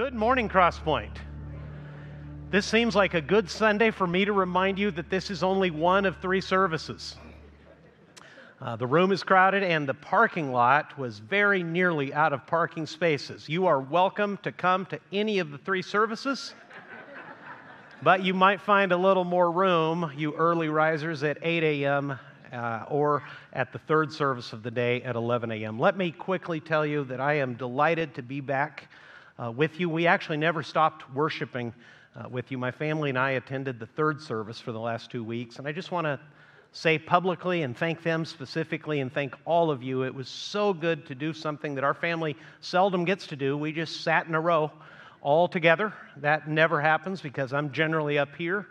Good morning, Cross Point. This seems like a good Sunday for me to remind you that this is only one of three services. The room is crowded and the parking lot was very nearly out of parking spaces. You are welcome to come to any of the three services, but you might find a little more room, you early risers, at 8 a.m. Or at the third service of the day at 11 a.m. Let me quickly tell you that I am delighted to be back with you. We actually never stopped worshiping with you. My family and I attended the third service for the last 2 weeks, and I just want to say publicly and thank them specifically and thank all of you. It was so good to do something that our family seldom gets to do. We just sat in a row all together. That never happens because I'm generally up here,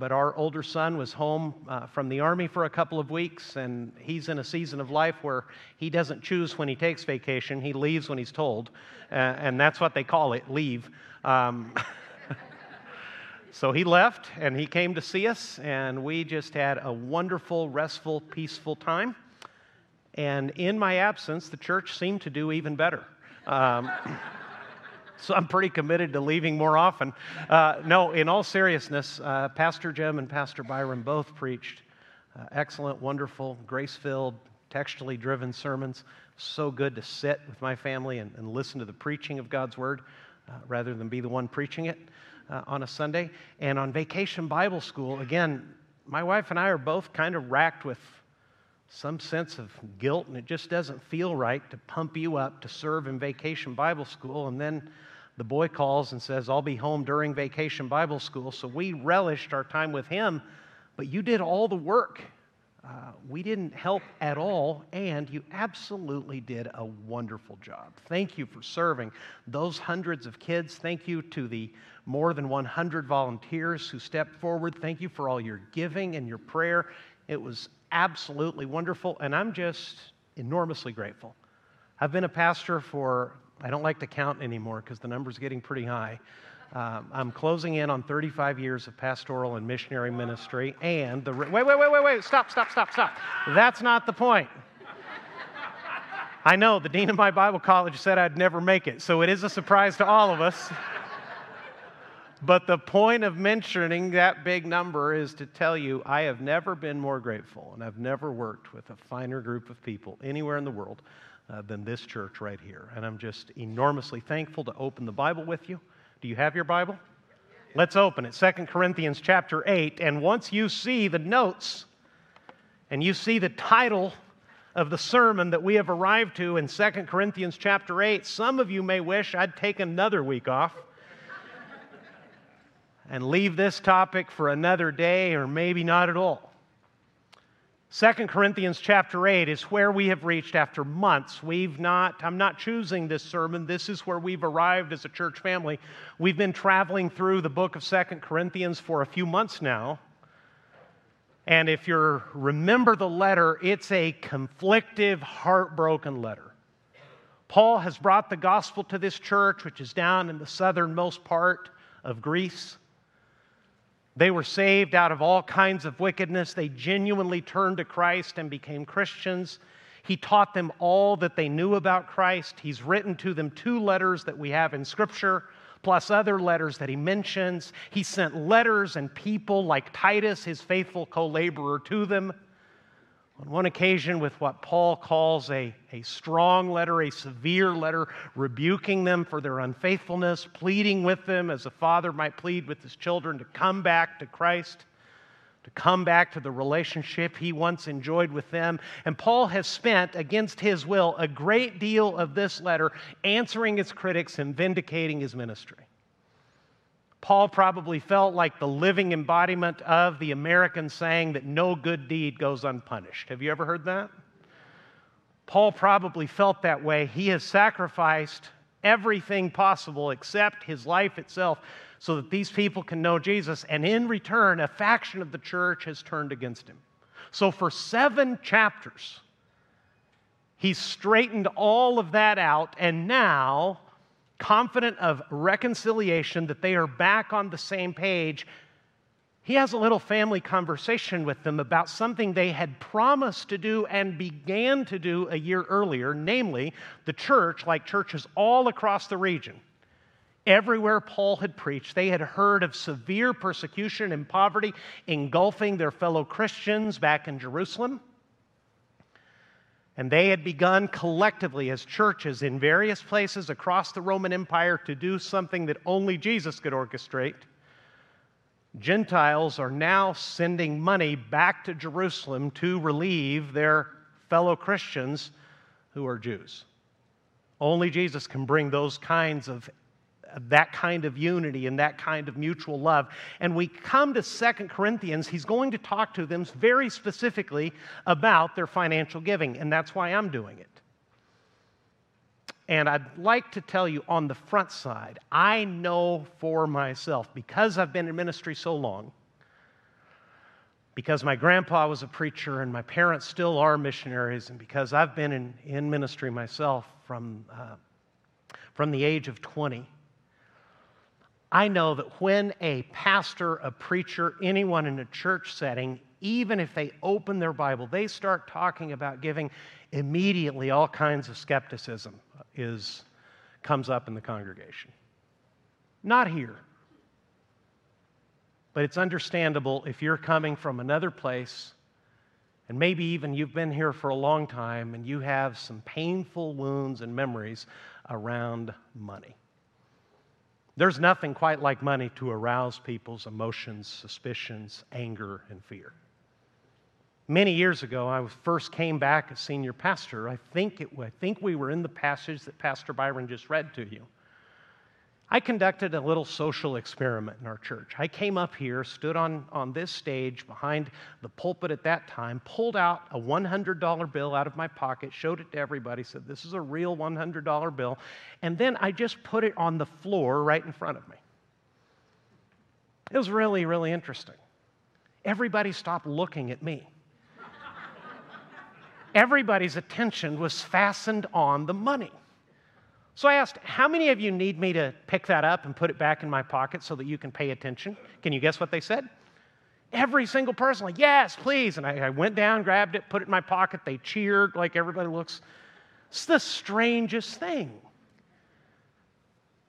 but our older son was home from the Army for a couple of weeks, and he's in a season of life where he doesn't choose when he takes vacation. He leaves when he's told, and that's what they call it, leave. So he left, and he came to see us, and we just had a wonderful, restful, peaceful time. And in my absence, the church seemed to do even better. So I'm pretty committed to leaving more often. No, in all seriousness, Pastor Jim and Pastor Byron both preached excellent, wonderful, grace-filled, textually driven sermons. So good to sit with my family and listen to the preaching of God's Word rather than be the one preaching it on a Sunday. And on Vacation Bible School, again, my wife and I are both kind of racked with some sense of guilt, and it just doesn't feel right to pump you up to serve in Vacation Bible School. And then the boy calls and says, "I'll be home during Vacation Bible School." So we relished our time with him, but you did all the work. We didn't help at all, and you absolutely did a wonderful job. Thank you for serving those hundreds of kids. Thank you to the more than 100 volunteers who stepped forward. Thank you for all your giving and your prayer. It was absolutely wonderful, and I'm just enormously grateful. I've been a pastor for, I don't like to count anymore because the number's getting pretty high. I'm closing in on 35 years of pastoral and missionary ministry, and the... Wait, stop. That's not the point. I know, the dean of my Bible college said I'd never make it, so it is a surprise to all of us. But the point of mentioning that big number is to tell you I have never been more grateful, and I've never worked with a finer group of people anywhere in the world than this church right here. And I'm just enormously thankful to open the Bible with you. Do you have your Bible? Let's open it, 2 Corinthians chapter 8. And once you see the notes and you see the title of the sermon that we have arrived to in 2 Corinthians chapter 8, some of you may wish I'd take another week off and leave this topic for another day, or maybe not at all. 2 Corinthians chapter 8 is where we have reached after months. I'm not choosing this sermon. This is where we've arrived as a church family. We've been traveling through the book of 2 Corinthians for a few months now. And if you remember the letter, it's a conflictive, heartbroken letter. Paul has brought the gospel to this church, which is down in the southernmost part of Greece. They were saved out of all kinds of wickedness. They genuinely turned to Christ and became Christians. He taught them all that they knew about Christ. He's written to them two letters that we have in Scripture, plus other letters that he mentions. He sent letters and people like Titus, his faithful co-laborer, to them. On one occasion with what Paul calls a strong letter, a severe letter, rebuking them for their unfaithfulness, pleading with them as a father might plead with his children to come back to Christ, to come back to the relationship he once enjoyed with them. And Paul has spent, against his will, a great deal of this letter answering his critics and vindicating his ministry. Paul probably felt like the living embodiment of the American saying that no good deed goes unpunished. Have you ever heard that? Paul probably felt that way. He has sacrificed everything possible except his life itself so that these people can know Jesus, and in return, a faction of the church has turned against him. So for 7 chapters, he's straightened all of that out, and now, confident of reconciliation, that they are back on the same page, he has a little family conversation with them about something they had promised to do and began to do a year earlier, namely the church, like churches all across the region, Everywhere Paul had preached, they had heard of severe persecution and poverty engulfing their fellow Christians back in Jerusalem. And they had begun collectively as churches in various places across the Roman Empire to do something that only Jesus could orchestrate. Gentiles are now sending money back to Jerusalem to relieve their fellow Christians who are Jews. Only Jesus can bring those kinds of that kind of unity and that kind of mutual love. And we come to 2 Corinthians, he's going to talk to them very specifically about their financial giving, and that's why I'm doing it. And I'd like to tell you on the front side, I know for myself, because I've been in ministry so long, because my grandpa was a preacher and my parents still are missionaries, and because I've been in ministry myself from the age of 20, I know that when a pastor, a preacher, anyone in a church setting, even if they open their Bible, they start talking about giving, immediately all kinds of skepticism comes up in the congregation. Not here. But it's understandable if you're coming from another place, and maybe even you've been here for a long time, and you have some painful wounds and memories around money. There's nothing quite like money to arouse people's emotions, suspicions, anger, and fear. Many years ago, I first came back as senior pastor. I think we were in the passage that Pastor Byron just read to you. I conducted a little social experiment in our church. I came up here, stood on this stage behind the pulpit at that time, pulled out a $100 bill out of my pocket, showed it to everybody, said, "This is a real $100 bill," and then I just put it on the floor right in front of me. It was really, really interesting. Everybody stopped looking at me. Everybody's attention was fastened on the money. So I asked, "How many of you need me to pick that up and put it back in my pocket so that you can pay attention?" Can you guess what they said? Every single person, like, "Yes, please." And I went down, grabbed it, put it in my pocket. They cheered like everybody looks. It's the strangest thing.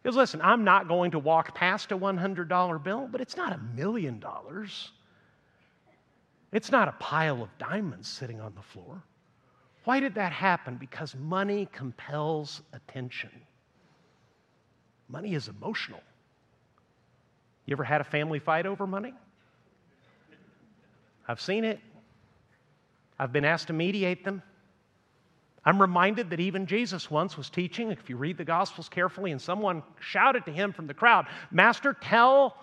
Because listen, I'm not going to walk past a $100 bill, but it's not $1 million. It's not a pile of diamonds sitting on the floor. Why did that happen? Because money compels attention. Money is emotional. You ever had a family fight over money? I've seen it. I've been asked to mediate them. I'm reminded that even Jesus once was teaching, if you read the Gospels carefully, and someone shouted to him from the crowd, "Master, tell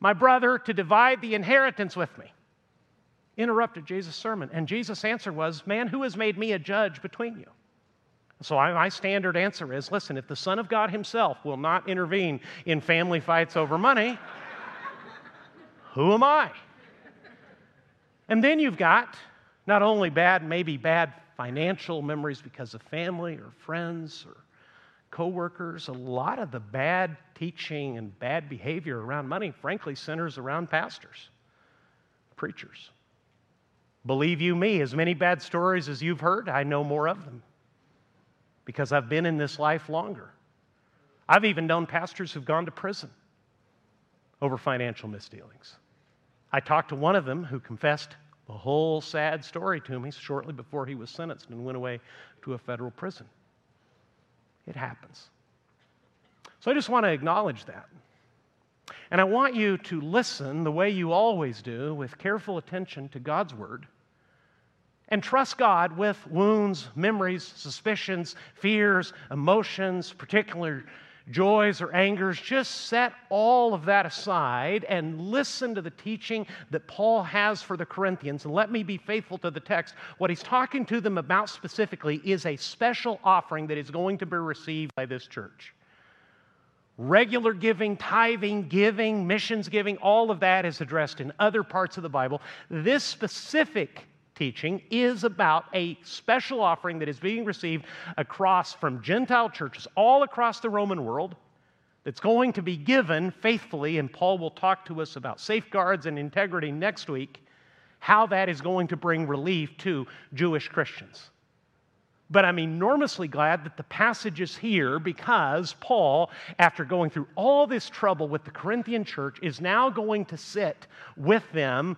my brother to divide the inheritance with me." Interrupted Jesus' sermon, and Jesus' answer was, "Man, who has made me a judge between you?" So my standard answer is, listen, if the Son of God himself will not intervene in family fights over money, who am I? And then you've got not only maybe bad financial memories because of family or friends or coworkers, a lot of the bad teaching and bad behavior around money, frankly, centers around pastors, preachers. Believe you me, as many bad stories as you've heard, I know more of them because I've been in this life longer. I've even known pastors who've gone to prison over financial misdealings. I talked to one of them who confessed the whole sad story to me shortly before he was sentenced and went away to a federal prison. It happens. So I just want to acknowledge that. And I want you to listen the way you always do, with careful attention to God's Word, and trust God with wounds, memories, suspicions, fears, emotions, particular joys or angers. Just set all of that aside and listen to the teaching that Paul has for the Corinthians. And let me be faithful to the text. What he's talking to them about specifically is a special offering that is going to be received by this church. Regular giving, tithing, giving, missions giving, all of that is addressed in other parts of the Bible. This specific teaching is about a special offering that is being received across from Gentile churches all across the Roman world that's going to be given faithfully, and Paul will talk to us about safeguards and integrity next week, how that is going to bring relief to Jewish Christians. But I'm enormously glad that the passage is here because Paul, after going through all this trouble with the Corinthian church, is now going to sit with them,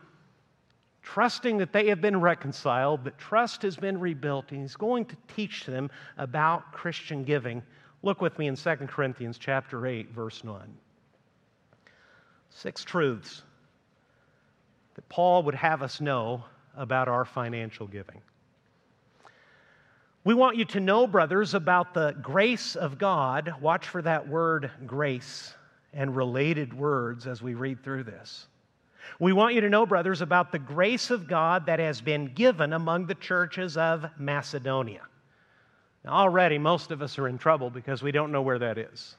trusting that they have been reconciled, that trust has been rebuilt, and he's going to teach them about Christian giving. Look with me in 2 Corinthians chapter 8, verse 9. 6 truths that Paul would have us know about our financial giving. We want you to know, brothers, about the grace of God. Watch for that word, grace, and related words as we read through this. We want you to know, brothers, about the grace of God that has been given among the churches of Macedonia. Now, already, most of us are in trouble because we don't know where that is.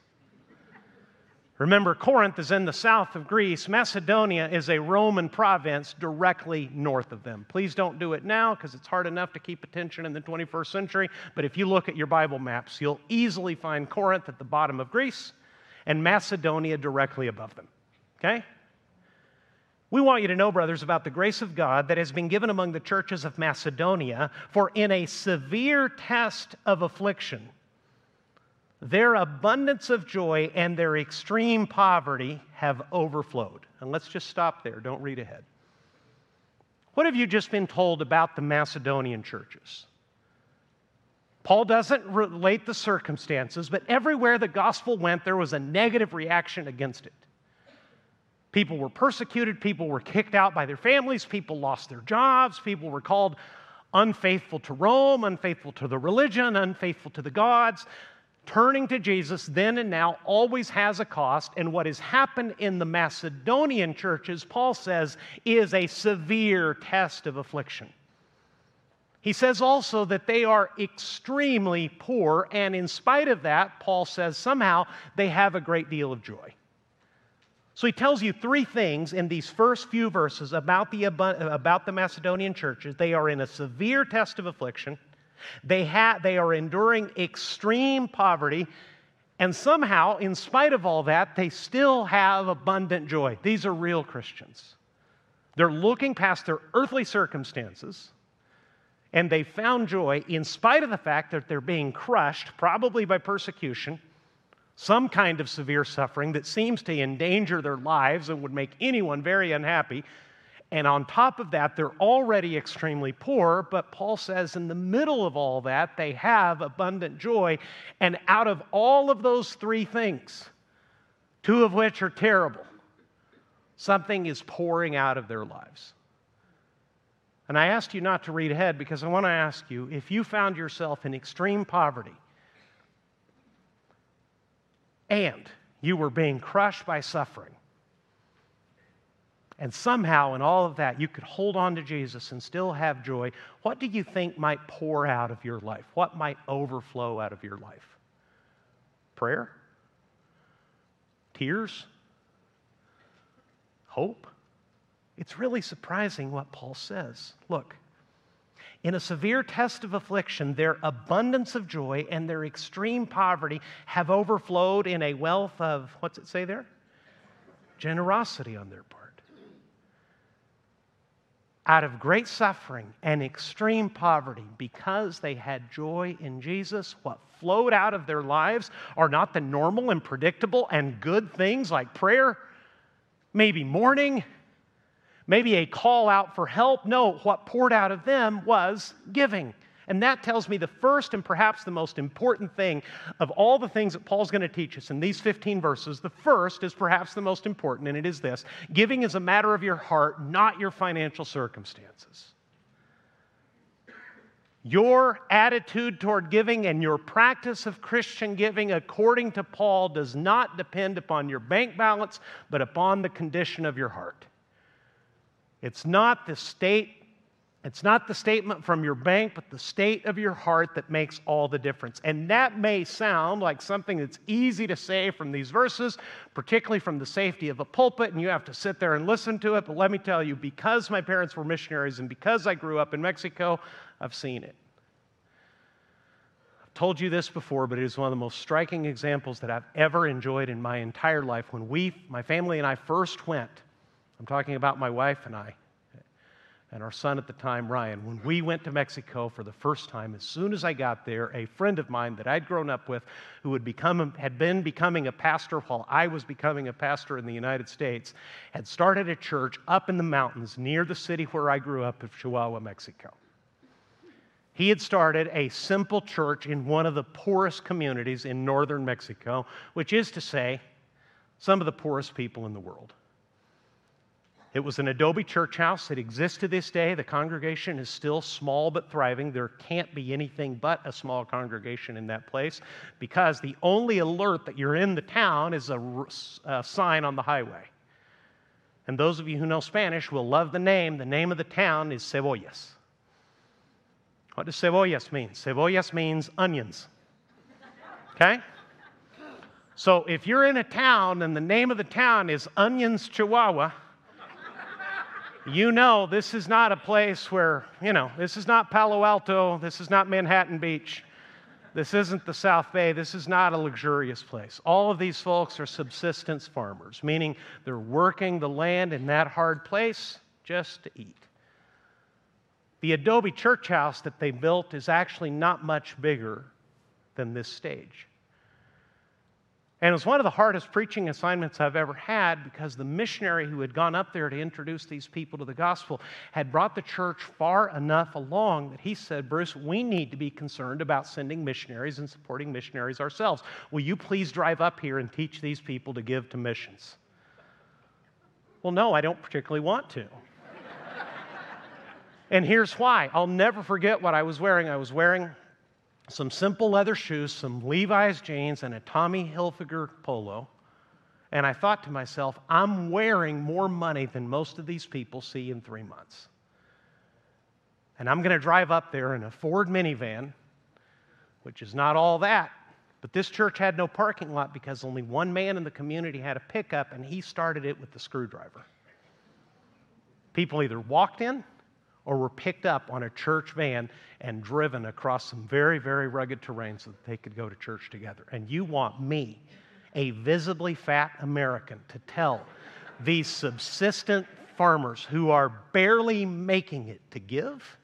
Remember, Corinth is in the south of Greece. Macedonia is a Roman province directly north of them. Please don't do it now because it's hard enough to keep attention in the 21st century. But if you look at your Bible maps, you'll easily find Corinth at the bottom of Greece and Macedonia directly above them. Okay? We want you to know, brothers, about the grace of God that has been given among the churches of Macedonia, for in a severe test of affliction, their abundance of joy and their extreme poverty have overflowed. And let's just stop there. Don't read ahead. What have you just been told about the Macedonian churches? Paul doesn't relate the circumstances, but everywhere the gospel went, there was a negative reaction against it. People were persecuted. People were kicked out by their families. People lost their jobs. People were called unfaithful to Rome, unfaithful to the religion, unfaithful to the gods. Turning to Jesus then and now always has a cost, and what has happened in the Macedonian churches, Paul says, is a severe test of affliction. He says also that they are extremely poor, and in spite of that, Paul says somehow they have a great deal of joy. So he tells you three things in these first few verses about the Macedonian churches. They are in a severe test of affliction. They are enduring extreme poverty, and somehow, in spite of all that, they still have abundant joy. These are real Christians. They're looking past their earthly circumstances, and they found joy in spite of the fact that they're being crushed, probably by persecution, some kind of severe suffering that seems to endanger their lives and would make anyone very unhappy. And on top of that, they're already extremely poor, but Paul says in the middle of all that, they have abundant joy. And out of all of those three things, two of which are terrible, something is pouring out of their lives. And I asked you not to read ahead because I want to ask you, if you found yourself in extreme poverty and you were being crushed by suffering, and somehow in all of that, you could hold on to Jesus and still have joy, what do you think might pour out of your life? What might overflow out of your life? Prayer? Tears? Hope? It's really surprising what Paul says. Look, in a severe test of affliction, their abundance of joy and their extreme poverty have overflowed in a wealth of, what's it say there? Generosity on their part. Out of great suffering and extreme poverty, because they had joy in Jesus, what flowed out of their lives are not the normal and predictable and good things like prayer, maybe mourning, maybe a call out for help. No, what poured out of them was giving. And that tells me the first and perhaps the most important thing of all the things that Paul's going to teach us in these 15 verses. The first is perhaps the most important, and it is this. Giving is a matter of your heart, not your financial circumstances. Your attitude toward giving and your practice of Christian giving, according to Paul, does not depend upon your bank balance, but upon the condition of your heart. It's not the statement from your bank, but the state of your heart that makes all the difference. And that may sound like something that's easy to say from these verses, particularly from the safety of a pulpit, and you have to sit there and listen to it. But let me tell you, because my parents were missionaries and because I grew up in Mexico, I've seen it. I've told you this before, but it is one of the most striking examples that I've ever enjoyed in my entire life. When my family and I first went, I'm talking about my wife and I, and our son at the time, Ryan, when we went to Mexico for the first time. As soon as I got there, a friend of mine that I'd grown up with, who had been becoming a pastor while I was becoming a pastor in the United States, had started a church up in the mountains near the city where I grew up, of Chihuahua, Mexico. He had started a simple church in one of the poorest communities in northern Mexico, which is to say, some of the poorest people in the world. It was an adobe church house. It exists to this day. The congregation is still small but thriving. There can't be anything but a small congregation in that place, because the only alert that you're in the town is a sign on the highway. And those of you who know Spanish will love the name. The name of the town is Cebollas. What does Cebollas mean? Cebollas means onions. Okay? So if you're in a town and the name of the town is Onions, Chihuahua, you know this is not a place where, this is not Palo Alto, this is not Manhattan Beach, this isn't the South Bay, this is not a luxurious place. All of these folks are subsistence farmers, meaning they're working the land in that hard place just to eat. The adobe church house that they built is actually not much bigger than this stage. And it was one of the hardest preaching assignments I've ever had, because the missionary who had gone up there to introduce these people to the gospel had brought the church far enough along that he said, "Bruce, we need to be concerned about sending missionaries and supporting missionaries ourselves. Will you please drive up here and teach these people to give to missions?" Well, no, I don't particularly want to. And here's why. I'll never forget what I was wearing. I was wearing some simple leather shoes, some Levi's jeans, and a Tommy Hilfiger polo. And I thought to myself, I'm wearing more money than most of these people see in 3 months. And I'm going to drive up there in a Ford minivan, which is not all that. But this church had no parking lot, because only one man in the community had a pickup, and he started it with the screwdriver. People either walked in or were picked up on a church van and driven across some very, very rugged terrain so that they could go to church together. And you want me, a visibly fat American, to tell these subsistent farmers who are barely making it to give?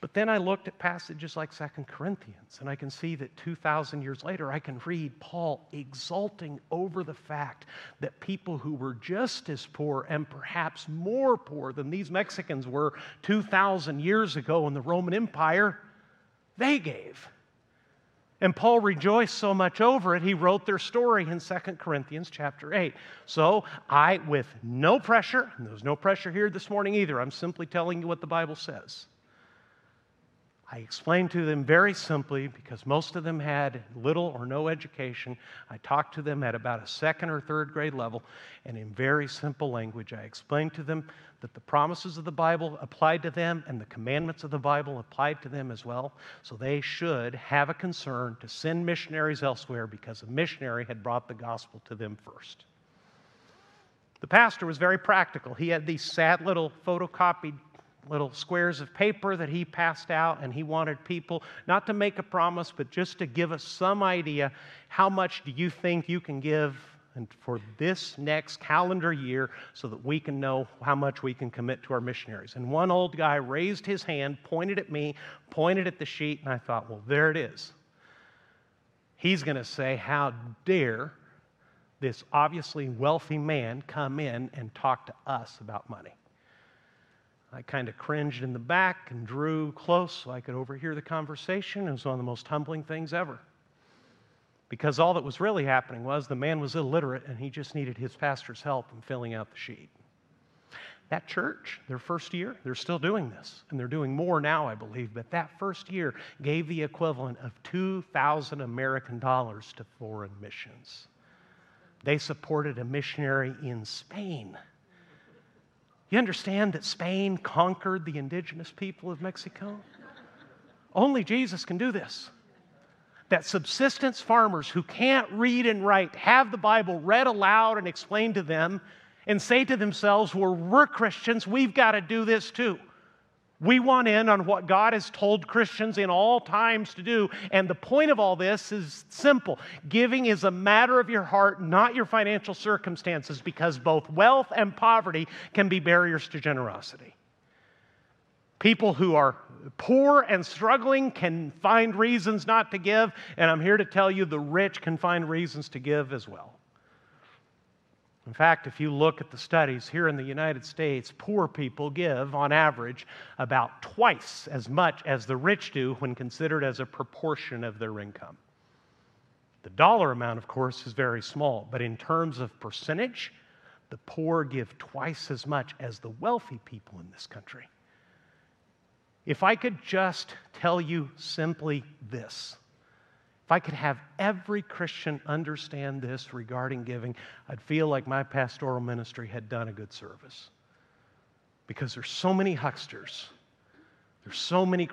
But then I looked at passages like 2 Corinthians, and I can see that 2,000 years later, I can read Paul exulting over the fact that people who were just as poor and perhaps more poor than these Mexicans were 2,000 years ago in the Roman Empire, they gave. And Paul rejoiced so much over it, he wrote their story in 2 Corinthians chapter 8. So I, with no pressure, and there's no pressure here this morning either, I'm simply telling you what the Bible says. I explained to them very simply, because most of them had little or no education. I talked to them at about a second or third grade level, and in very simple language, I explained to them that the promises of the Bible applied to them and the commandments of the Bible applied to them as well. So they should have a concern to send missionaries elsewhere, because a missionary had brought the gospel to them first. The pastor was very practical. He had these sad little photocopied little squares of paper that he passed out, and he wanted people not to make a promise, but just to give us some idea. How much do you think you can give for this next calendar year so that we can know how much we can commit to our missionaries? And one old guy raised his hand, pointed at me, pointed at the sheet, and I thought, well, there it is. He's going to say, how dare this obviously wealthy man come in and talk to us about money? I kind of cringed in the back and drew close so I could overhear the conversation. It was one of the most humbling things ever, because all that was really happening was the man was illiterate and he just needed his pastor's help in filling out the sheet. That church, their first year, they're still doing this, and they're doing more now, I believe, but that first year gave the equivalent of $2,000 to foreign missions. They supported a missionary in Spain. You understand that Spain conquered the indigenous people of Mexico? Only Jesus can do this. That subsistence farmers who can't read and write have the Bible read aloud and explained to them and say to themselves, well, we're Christians, we've got to do this too. We want in on what God has told Christians in all times to do, and the point of all this is simple. Giving is a matter of your heart, not your financial circumstances, because both wealth and poverty can be barriers to generosity. People who are poor and struggling can find reasons not to give, and I'm here to tell you the rich can find reasons to give as well. In fact, if you look at the studies here in the United States, poor people give, on average, about twice as much as the rich do when considered as a proportion of their income. The dollar amount, of course, is very small, but in terms of percentage, the poor give twice as much as the wealthy people in this country. If I could just tell you simply this, if I could have every Christian understand this regarding giving, I'd feel like my pastoral ministry had done a good service. Because there's so many hucksters, there's so many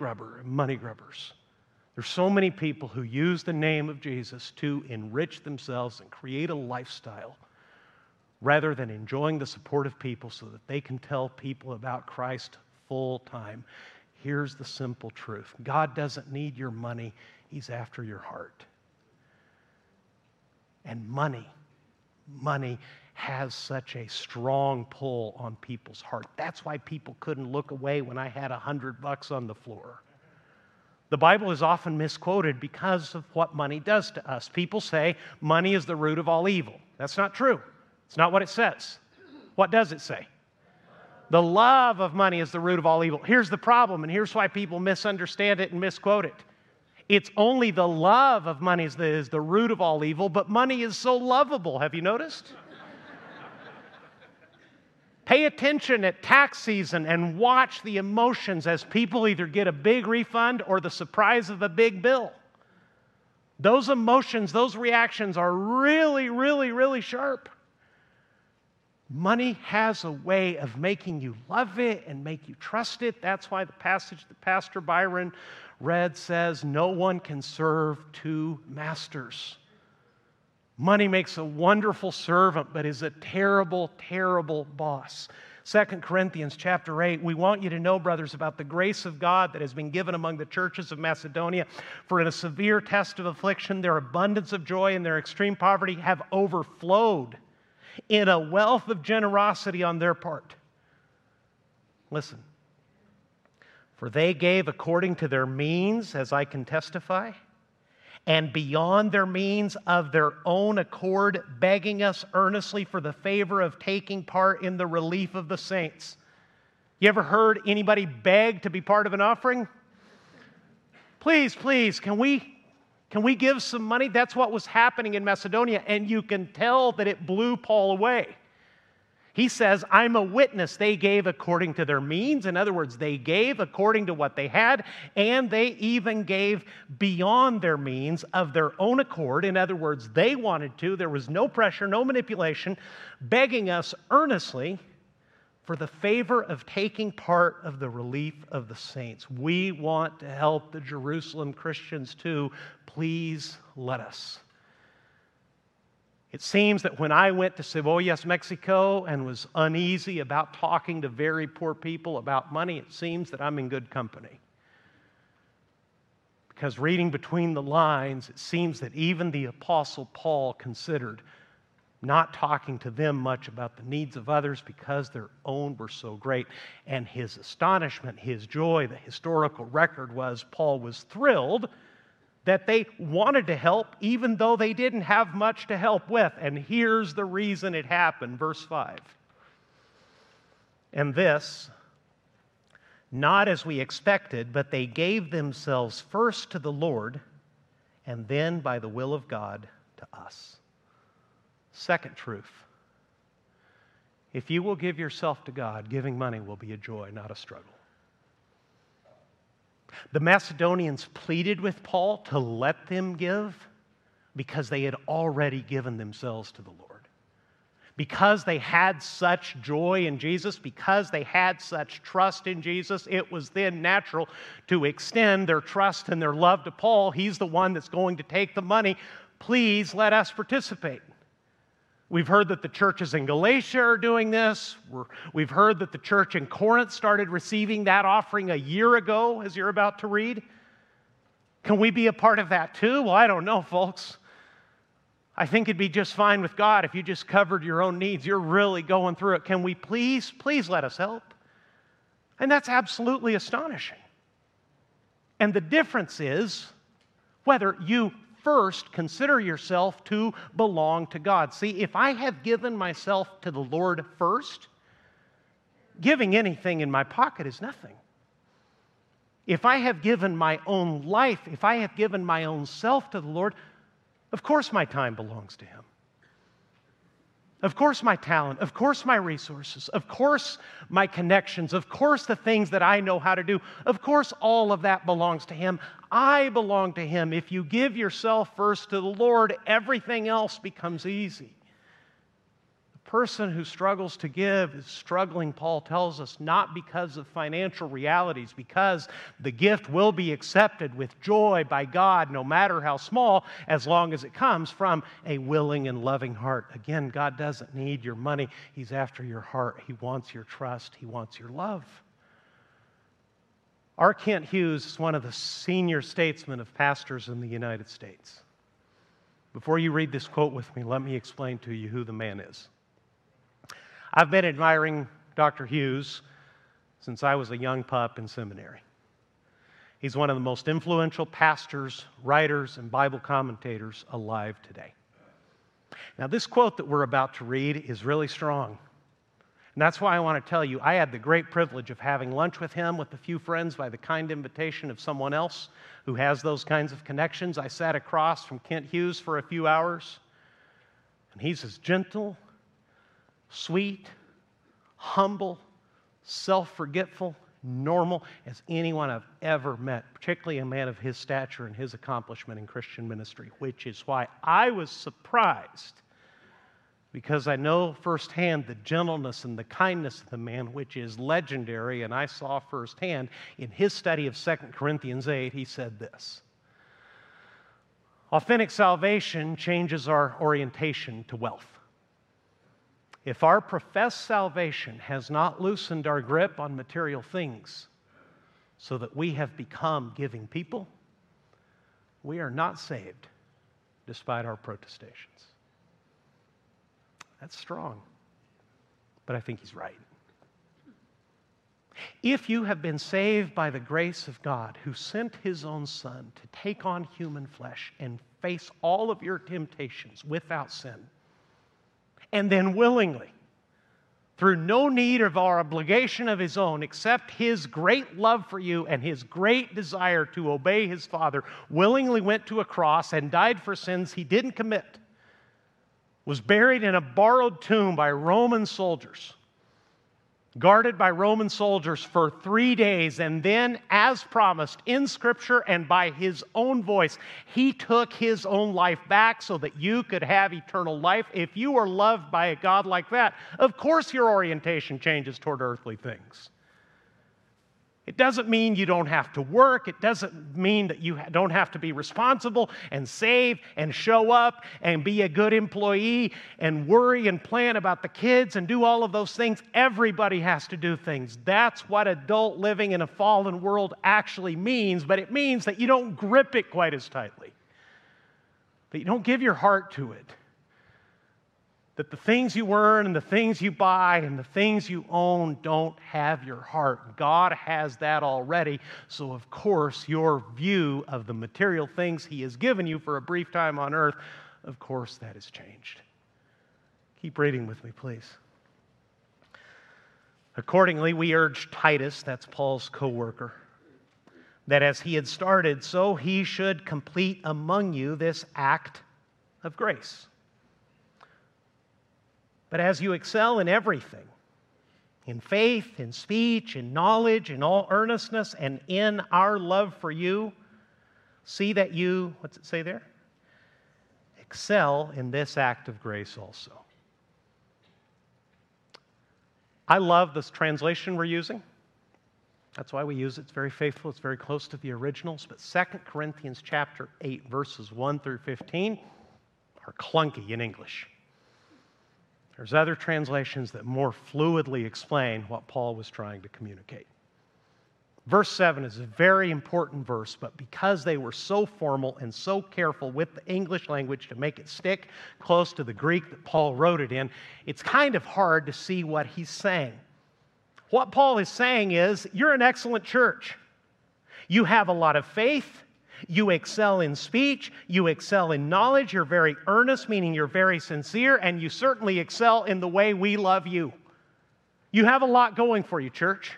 money grubbers, there's so many people who use the name of Jesus to enrich themselves and create a lifestyle rather than enjoying the support of people so that they can tell people about Christ full time. Here's the simple truth. God doesn't need your money. He's after your heart. And money has such a strong pull on people's heart. That's why people couldn't look away when I had $100 on the floor. The Bible is often misquoted because of what money does to us. People say money is the root of all evil. That's not true. It's not what it says. What does it say? The love of money is the root of all evil. Here's the problem, and here's why people misunderstand it and misquote it. It's only the love of money that is the root of all evil, but money is so lovable. Have you noticed? Pay attention at tax season and watch the emotions as people either get a big refund or the surprise of a big bill. Those emotions, those reactions are really, really, really sharp. Money has a way of making you love it and make you trust it. That's why the passage that Pastor Byron read says, no one can serve two masters. Money makes a wonderful servant, but is a terrible, terrible boss. 2 Corinthians chapter 8, we want you to know, brothers, about the grace of God that has been given among the churches of Macedonia. For in a severe test of affliction, their abundance of joy and their extreme poverty have overflowed in a wealth of generosity on their part. Listen, for they gave according to their means, as I can testify, and beyond their means of their own accord, begging us earnestly for the favor of taking part in the relief of the saints. You ever heard anybody beg to be part of an offering? Please, can we give some money? That's what was happening in Macedonia, and you can tell that it blew Paul away. He says, I'm a witness. They gave according to their means. In other words, they gave according to what they had, and they even gave beyond their means of their own accord. In other words, they wanted to. There was no pressure, no manipulation, begging us earnestly for the favor of taking part of the relief of the saints. We want to help the Jerusalem Christians too. Please let us. It seems that when I went to Cebollas, Mexico, and was uneasy about talking to very poor people about money, it seems that I'm in good company. Because reading between the lines, it seems that even the Apostle Paul considered not talking to them much about the needs of others because their own were so great. And his astonishment, his joy, the historical record was Paul was thrilled that they wanted to help even though they didn't have much to help with. And here's the reason it happened, verse 5. And this, not as we expected, but they gave themselves first to the Lord and then by the will of God to us. Second truth, if you will give yourself to God, giving money will be a joy, not a struggle. The Macedonians pleaded with Paul to let them give because they had already given themselves to the Lord. Because they had such joy in Jesus, because they had such trust in Jesus, it was then natural to extend their trust and their love to Paul. He's the one that's going to take the money. Please let us participate. We've heard that the churches in Galatia are doing this. We've heard that the church in Corinth started receiving that offering a year ago, as you're about to read. Can we be a part of that too? Well, I don't know, folks. I think it'd be just fine with God if you just covered your own needs. You're really going through it. Can we please let us help? And that's absolutely astonishing. And the difference is whether you first consider yourself to belong to God. See, if I have given myself to the Lord first, giving anything in my pocket is nothing. If I have given my own life, if I have given my own self to the Lord, of course my time belongs to Him. Of course my talent, of course my resources, of course my connections, of course the things that I know how to do, of course all of that belongs to Him. I belong to Him. If you give yourself first to the Lord, everything else becomes easy. The person who struggles to give is struggling, Paul tells us, not because of financial realities, because the gift will be accepted with joy by God, no matter how small, as long as it comes from a willing and loving heart. Again, God doesn't need your money. He's after your heart. He wants your trust. He wants your love. R. Kent Hughes is one of the senior statesmen of pastors in the United States. Before you read this quote with me, let me explain to you who the man is. I've been admiring Dr. Hughes since I was a young pup in seminary. He's one of the most influential pastors, writers, and Bible commentators alive today. Now, this quote that we're about to read is really strong. And that's why I want to tell you, I had the great privilege of having lunch with him with a few friends by the kind invitation of someone else who has those kinds of connections. I sat across from Kent Hughes for a few hours, and he's as gentle, sweet, humble, self-forgetful, normal as anyone I've ever met, particularly a man of his stature and his accomplishment in Christian ministry, which is why I was surprised, because I know firsthand the gentleness and the kindness of the man, which is legendary, and I saw firsthand in his study of 2 Corinthians 8, he said this: authentic salvation changes our orientation to wealth. If our professed salvation has not loosened our grip on material things so that we have become giving people, we are not saved despite our protestations. That's strong, but I think he's right. If you have been saved by the grace of God, who sent His own Son to take on human flesh and face all of your temptations without sin, and then willingly, through no need of our obligation of His own, except His great love for you and His great desire to obey His Father, willingly went to a cross and died for sins He didn't commit, was buried in a borrowed tomb by Roman soldiers, guarded by Roman soldiers for 3 days, and then, as promised in Scripture and by His own voice, He took His own life back so that you could have eternal life. If you are loved by a God like that, of course your orientation changes toward earthly things. It doesn't mean you don't have to work. It doesn't mean that you don't have to be responsible and save and show up and be a good employee and worry and plan about the kids and do all of those things. Everybody has to do things. That's what adult living in a fallen world actually means, but it means that you don't grip it quite as tightly, that you don't give your heart to it, that the things you earn and the things you buy and the things you own don't have your heart. God has that already, so of course your view of the material things He has given you for a brief time on earth, of course that has changed. Keep reading with me, please. Accordingly, we urge Titus, that's Paul's co-worker, that as he had started, so he should complete among you this act of grace. But as you excel in everything, in faith, in speech, in knowledge, in all earnestness, and in our love for you, see that you, what's it say there? Excel in this act of grace also. I love this translation we're using. That's why we use it. It's very faithful. It's very close to the originals. But 2 Corinthians chapter 8, verses 1 through 15 are clunky in English. There's other translations that more fluidly explain what Paul was trying to communicate. Verse 7 is a very important verse, but because they were so formal and so careful with the English language to make it stick close to the Greek that Paul wrote it in, it's kind of hard to see what he's saying. What Paul is saying is, you're an excellent church. You have a lot of faith. You excel in speech, you excel in knowledge, you're very earnest, meaning you're very sincere, and you certainly excel in the way we love you. You have a lot going for you, church.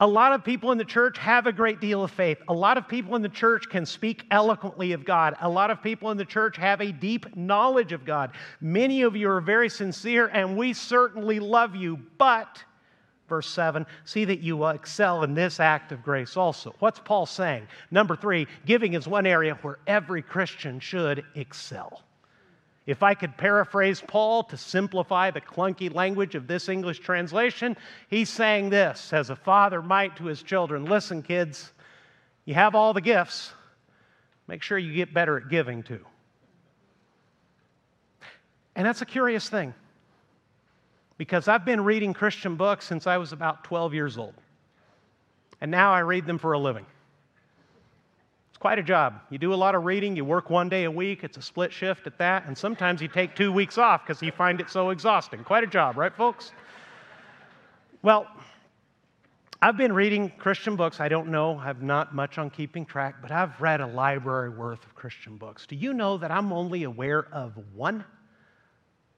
A lot of people in the church have a great deal of faith. A lot of people in the church can speak eloquently of God. A lot of people in the church have a deep knowledge of God. Many of you are very sincere, and we certainly love you, but, verse 7, see that you excel in this act of grace also. What's Paul saying? Number 3, giving is one area where every Christian should excel. If I could paraphrase Paul to simplify the clunky language of this English translation, he's saying this, as a father might to his children, listen, kids, you have all the gifts. Make sure you get better at giving too. And that's a curious thing, because I've been reading Christian books since I was about 12 years old. And now I read them for a living. It's quite a job. You do a lot of reading. You work one day a week. It's a split shift at that. And sometimes you take 2 weeks off because you find it so exhausting. Quite a job, right, folks? Well, I've been reading Christian books. I don't know. I'm not much on keeping track, but I've read a library worth of Christian books. Do you know that I'm only aware of one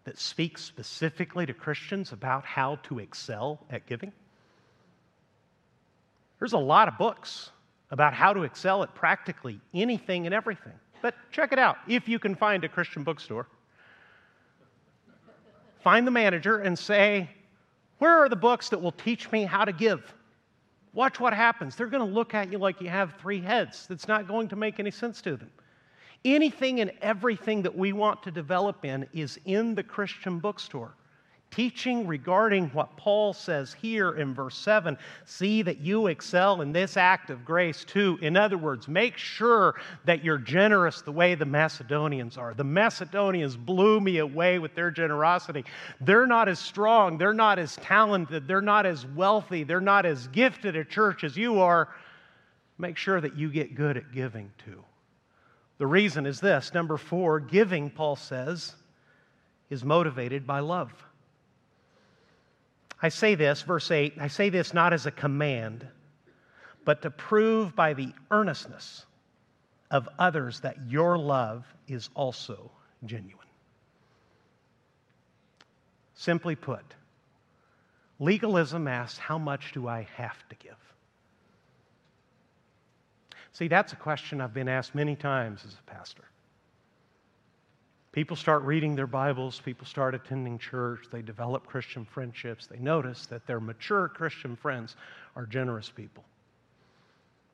that speaks specifically to Christians about how to excel at giving? There's a lot of books about how to excel at practically anything and everything. But check it out. If you can find a Christian bookstore, find the manager and say, where are the books that will teach me how to give? Watch what happens. They're going to look at you like you have three heads. That's not going to make any sense to them. Anything and everything that we want to develop in is in the Christian bookstore. Teaching regarding what Paul says here in verse 7, see that you excel in this act of grace too. In other words, make sure that you're generous the way the Macedonians are. The Macedonians blew me away with their generosity. They're not as strong, they're not as talented, they're not as wealthy, they're not as gifted a church as you are. Make sure that you get good at giving too. The reason is this. Number 4, giving, Paul says, is motivated by love. I say this, verse 8, I say this not as a command, but to prove by the earnestness of others that your love is also genuine. Simply put, legalism asks, how much do I have to give? See, that's a question I've been asked many times as a pastor. People start reading their Bibles, people start attending church, they develop Christian friendships, they notice that their mature Christian friends are generous people.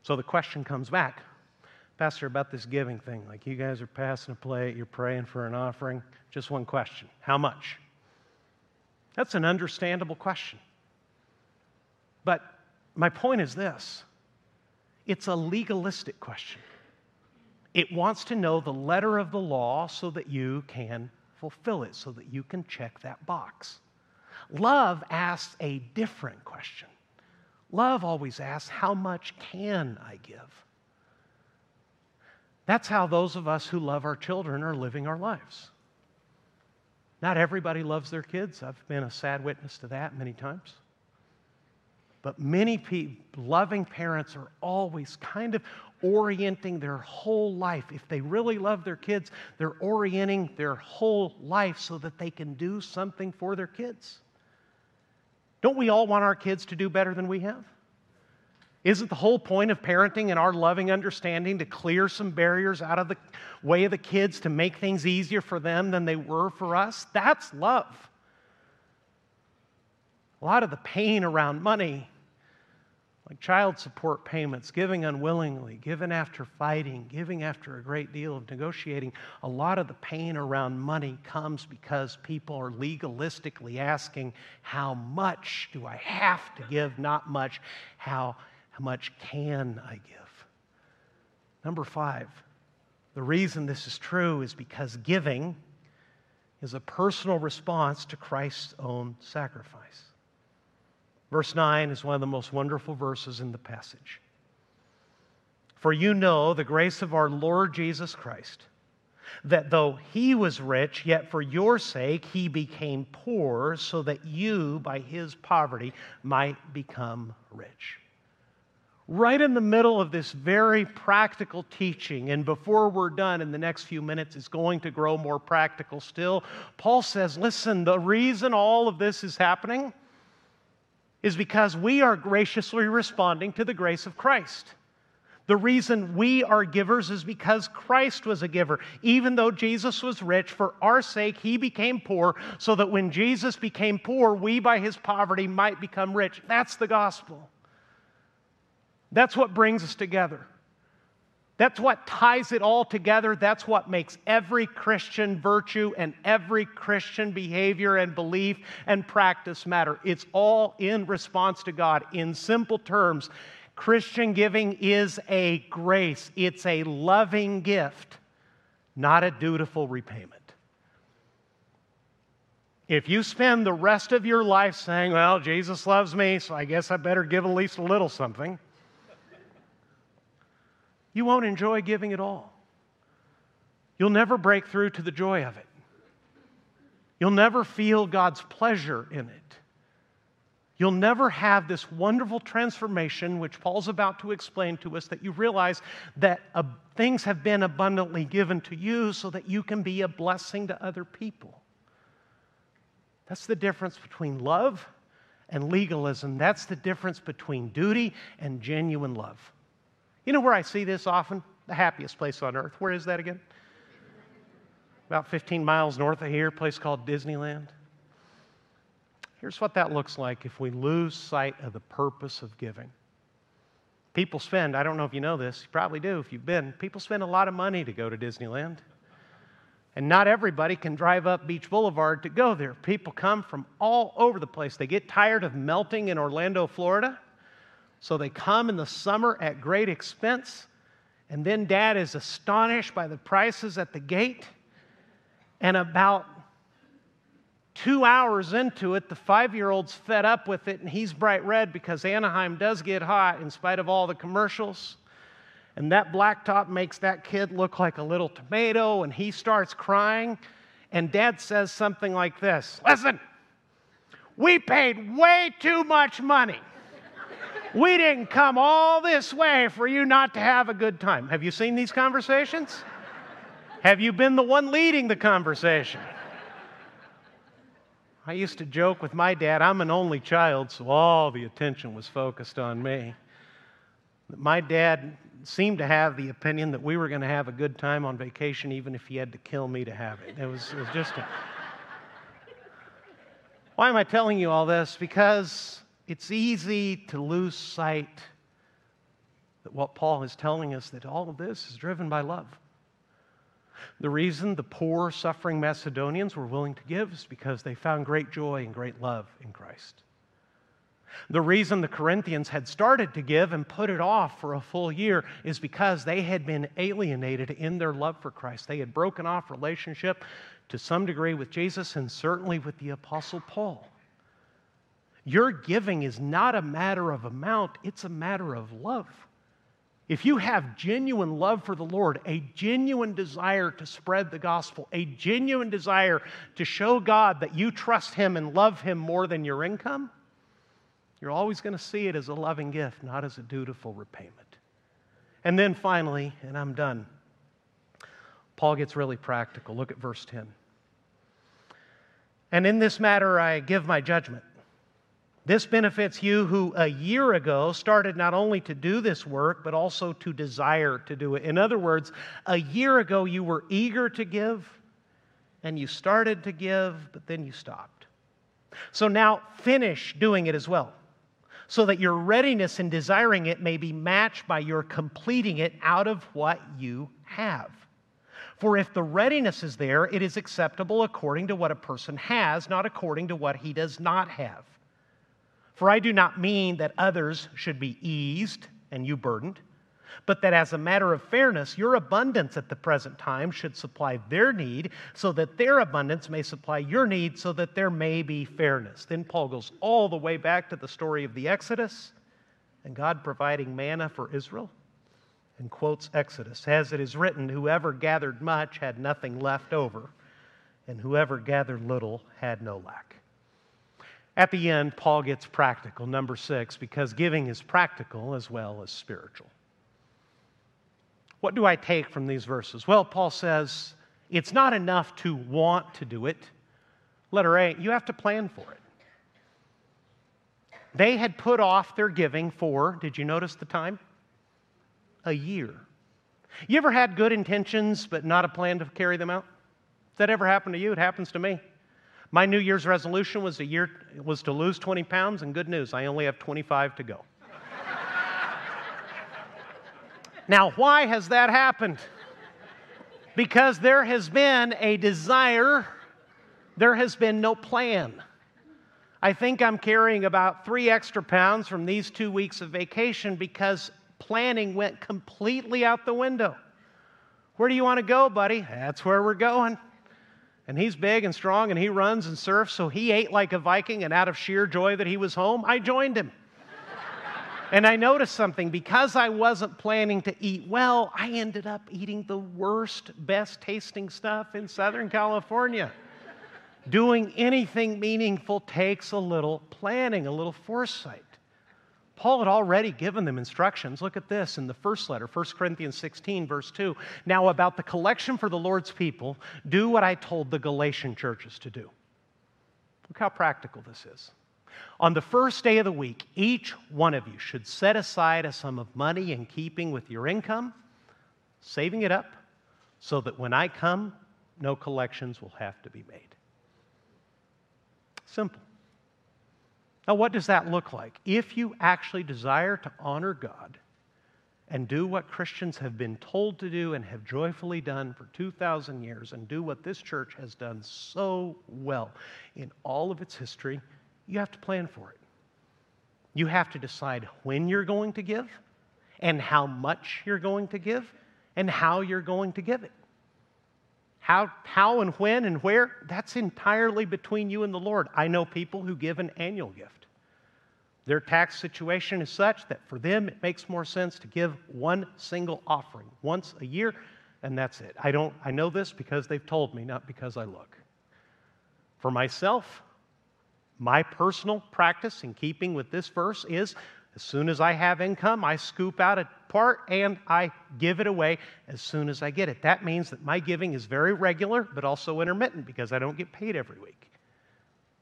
So the question comes back, Pastor, about this giving thing, like you guys are passing a plate, you're praying for an offering, just one question, how much? That's an understandable question. But my point is this. It's a legalistic question. It wants to know the letter of the law so that you can fulfill it, so that you can check that box. Love asks a different question. Love always asks, how much can I give? That's how those of us who love our children are living our lives. Not everybody loves their kids. I've been a sad witness to that many times. But many loving parents are always kind of orienting their whole life. If they really love their kids, they're orienting their whole life so that they can do something for their kids. Don't we all want our kids to do better than we have? Isn't the whole point of parenting and our loving understanding to clear some barriers out of the way of the kids to make things easier for them than they were for us? That's love. A lot of the pain around money, like child support payments, giving unwillingly, giving after fighting, giving after a great deal of negotiating, a lot of the pain around money comes because people are legalistically asking, how much do I have to give? Not much. How much can I give? Number 5, the reason this is true is because giving is a personal response to Christ's own sacrifice. Verse 9 is one of the most wonderful verses in the passage. For you know the grace of our Lord Jesus Christ, that though he was rich, yet for your sake he became poor, so that you, by his poverty, might become rich. Right in the middle of this very practical teaching, and before we're done in the next few minutes, it's going to grow more practical still. Paul says, listen, the reason all of this is happening is because we are graciously responding to the grace of Christ. The reason we are givers is because Christ was a giver. Even though Jesus was rich, for our sake he became poor, so that when Jesus became poor, we by his poverty might become rich. That's the gospel. That's what brings us together. That's what ties it all together. That's what makes every Christian virtue and every Christian behavior and belief and practice matter. It's all in response to God. In simple terms, Christian giving is a grace. It's a loving gift, not a dutiful repayment. If you spend the rest of your life saying, well, Jesus loves me, so I guess I better give at least a little something, you won't enjoy giving at all. You'll never break through to the joy of it. You'll never feel God's pleasure in it. You'll never have this wonderful transformation, which Paul's about to explain to us, that you realize that things have been abundantly given to you so that you can be a blessing to other people. That's the difference between love and legalism. That's the difference between duty and genuine love. You know where I see this often? The happiest place on earth. Where is that again? About 15 miles north of here, a place called Disneyland. Here's what that looks like if we lose sight of the purpose of giving. People spend, I don't know if you know this, you probably do if you've been, people spend a lot of money to go to Disneyland. And not everybody can drive up Beach Boulevard to go there. People come from all over the place. They get tired of melting in Orlando, Florida, so they come in the summer at great expense, and then Dad is astonished by the prices at the gate, and about 2 hours into it, the 5-year-old's fed up with it, and he's bright red because Anaheim does get hot in spite of all the commercials. And that blacktop makes that kid look like a little tomato, and he starts crying. And Dad says something like this, listen, we paid way too much money. We didn't come all this way for you not to have a good time. Have you seen these conversations? Have you been the one leading the conversation? I used to joke with my dad, I'm an only child, so all the attention was focused on me. My dad seemed to have the opinion that we were going to have a good time on vacation, even if he had to kill me to have it. It was just a... Why am I telling you all this? Because it's easy to lose sight that what Paul is telling us, that all of this is driven by love. The reason the poor, suffering Macedonians were willing to give is because they found great joy and great love in Christ. The reason the Corinthians had started to give and put it off for a full year is because they had been alienated in their love for Christ. They had broken off relationship to some degree with Jesus and certainly with the Apostle Paul. Your giving is not a matter of amount, it's a matter of love. If you have genuine love for the Lord, a genuine desire to spread the gospel, a genuine desire to show God that you trust Him and love Him more than your income, you're always going to see it as a loving gift, not as a dutiful repayment. And then finally, and I'm done, Paul gets really practical. Look at verse 10. And in this matter I give my judgment. This benefits you who a year ago started not only to do this work, but also to desire to do it. In other words, a year ago you were eager to give, and you started to give, but then you stopped. So now finish doing it as well, so that your readiness in desiring it may be matched by your completing it out of what you have. For if the readiness is there, it is acceptable according to what a person has, not according to what he does not have. For I do not mean that others should be eased and you burdened, but that as a matter of fairness, your abundance at the present time should supply their need, so that their abundance may supply your need, so that there may be fairness. Then Paul goes all the way back to the story of the Exodus and God providing manna for Israel, and quotes Exodus, "As it is written, whoever gathered much had nothing left over, and whoever gathered little had no lack." At the end, Paul gets practical, number 6, because giving is practical as well as spiritual. What do I take from these verses? Well, Paul says, it's not enough to want to do it. Letter A, you have to plan for it. They had put off their giving for, did you notice the time? A year. You ever had good intentions but not a plan to carry them out? Does that ever happen to you? It happens to me. My New Year's resolution was to lose 20 pounds, and good news, I only have 25 to go. Now, why has that happened? Because there has been a desire, there has been no plan. I think I'm carrying about 3 extra pounds from these 2 weeks of vacation because planning went completely out the window. Where do you want to go, buddy? That's where we're going. And he's big and strong, and he runs and surfs, so he ate like a Viking, and out of sheer joy that he was home, I joined him. And I noticed something. Because I wasn't planning to eat well, I ended up eating the worst, best-tasting stuff in Southern California. Doing anything meaningful takes a little planning, a little foresight. Paul had already given them instructions. Look at this in the first letter, 1 Corinthians 16, verse 2. "Now about the collection for the Lord's people, do what I told the Galatian churches to do." Look how practical this is. "On the first day of the week, each one of you should set aside a sum of money in keeping with your income, saving it up, so that when I come, no collections will have to be made." Simple. Now, what does that look like? If you actually desire to honor God and do what Christians have been told to do and have joyfully done for 2,000 years, and do what this church has done so well in all of its history, you have to plan for it. You have to decide when you're going to give, and how much you're going to give, and how you're going to give it. How and when and where, that's entirely between you and the Lord. I know people who give an annual gift. Their tax situation is such that for them it makes more sense to give one single offering once a year, and that's it. I know this because they've told me, not because I look. For myself, my personal practice in keeping with this verse is, as soon as I have income, I scoop out a part and I give it away as soon as I get it. That means that my giving is very regular, but also intermittent, because I don't get paid every week.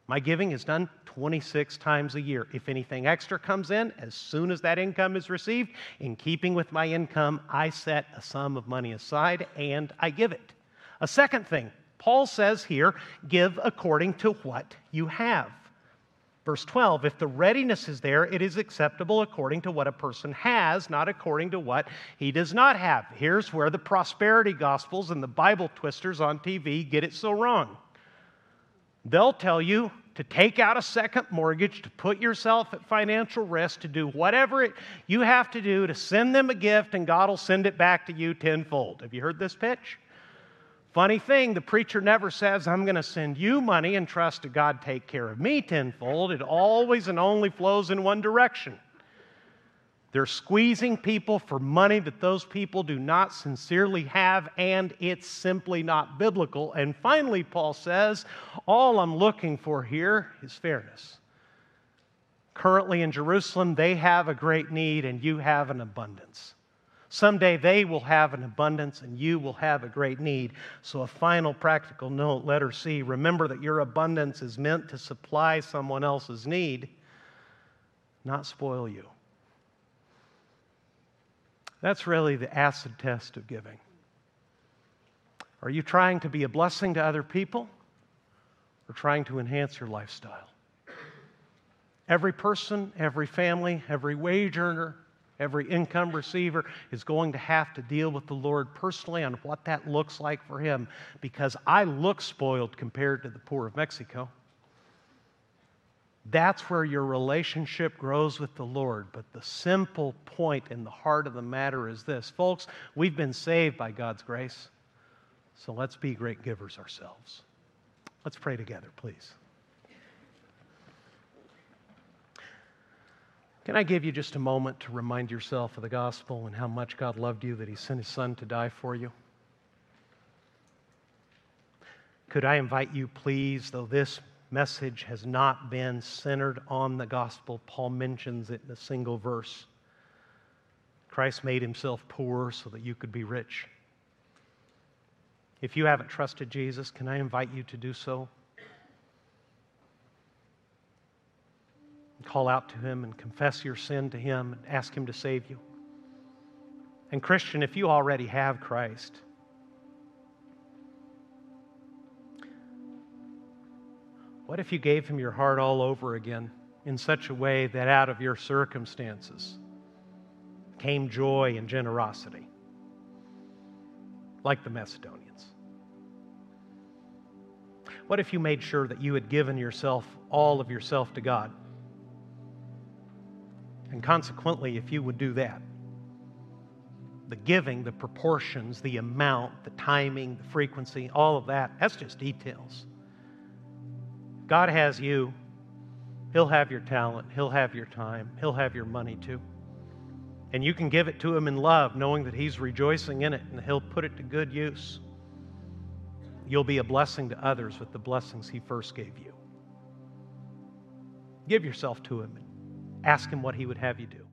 My giving is done 26 times a year. If anything extra comes in, as soon as that income is received, in keeping with my income, I set a sum of money aside and I give it. A second thing, Paul says here, give according to what you have. Verse 12, if the readiness is there, it is acceptable according to what a person has, not according to what he does not have. Here's where the prosperity gospels and the Bible twisters on TV get it so wrong. They'll tell you to take out a second mortgage, to put yourself at financial risk, to do whatever you have to do to send them a gift, and God will send it back to you tenfold. Have you heard this pitch? Funny thing, the preacher never says, "I'm going to send you money and trust to God take care of me tenfold." It always and only flows in one direction. They're squeezing people for money that those people do not sincerely have, and it's simply not biblical. And finally, Paul says, all I'm looking for here is fairness. Currently in Jerusalem, they have a great need, and you have an abundance. Someday they will have an abundance and you will have a great need. So a final practical note, letter C, remember that your abundance is meant to supply someone else's need, not spoil you. That's really the acid test of giving. Are you trying to be a blessing to other people or trying to enhance your lifestyle? Every person, every family, every wage earner, every income receiver is going to have to deal with the Lord personally on what that looks like for him, because I look spoiled compared to the poor of Mexico. That's where your relationship grows with the Lord. But the simple point in the heart of the matter is this. Folks, we've been saved by God's grace, so let's be great givers ourselves. Let's pray together, please. Can I give you just a moment to remind yourself of the gospel and how much God loved you, that He sent His Son to die for you? Could I invite you, please, though this message has not been centered on the gospel, Paul mentions it in a single verse. Christ made Himself poor so that you could be rich. If you haven't trusted Jesus, can I invite you to do so? Call out to Him and confess your sin to Him and ask Him to save you. And Christian, if you already have Christ, what if you gave Him your heart all over again in such a way that out of your circumstances came joy and generosity, like the Macedonians? What if you made sure that you had given yourself, all of yourself, to God? And consequently, if you would do that, the giving, the proportions, the amount, the timing, the frequency, all of that, that's just details. God has you. He'll have your talent. He'll have your time. He'll have your money too. And you can give it to Him in love, knowing that He's rejoicing in it, and He'll put it to good use. You'll be a blessing to others with the blessings He first gave you. Give yourself to Him. Ask Him what He would have you do.